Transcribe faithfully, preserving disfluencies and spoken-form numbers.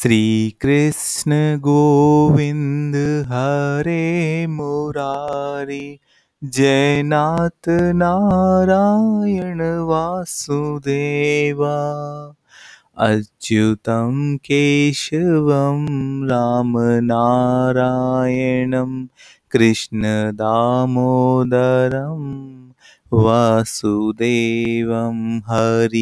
श्री कृष्ण गोविंद हरे मुरारी, जय नाथ नारायण वासुदेवा। अच्युतं केशवं राम नारायणं कृष्ण दामोदरं वासुदेवं हरि।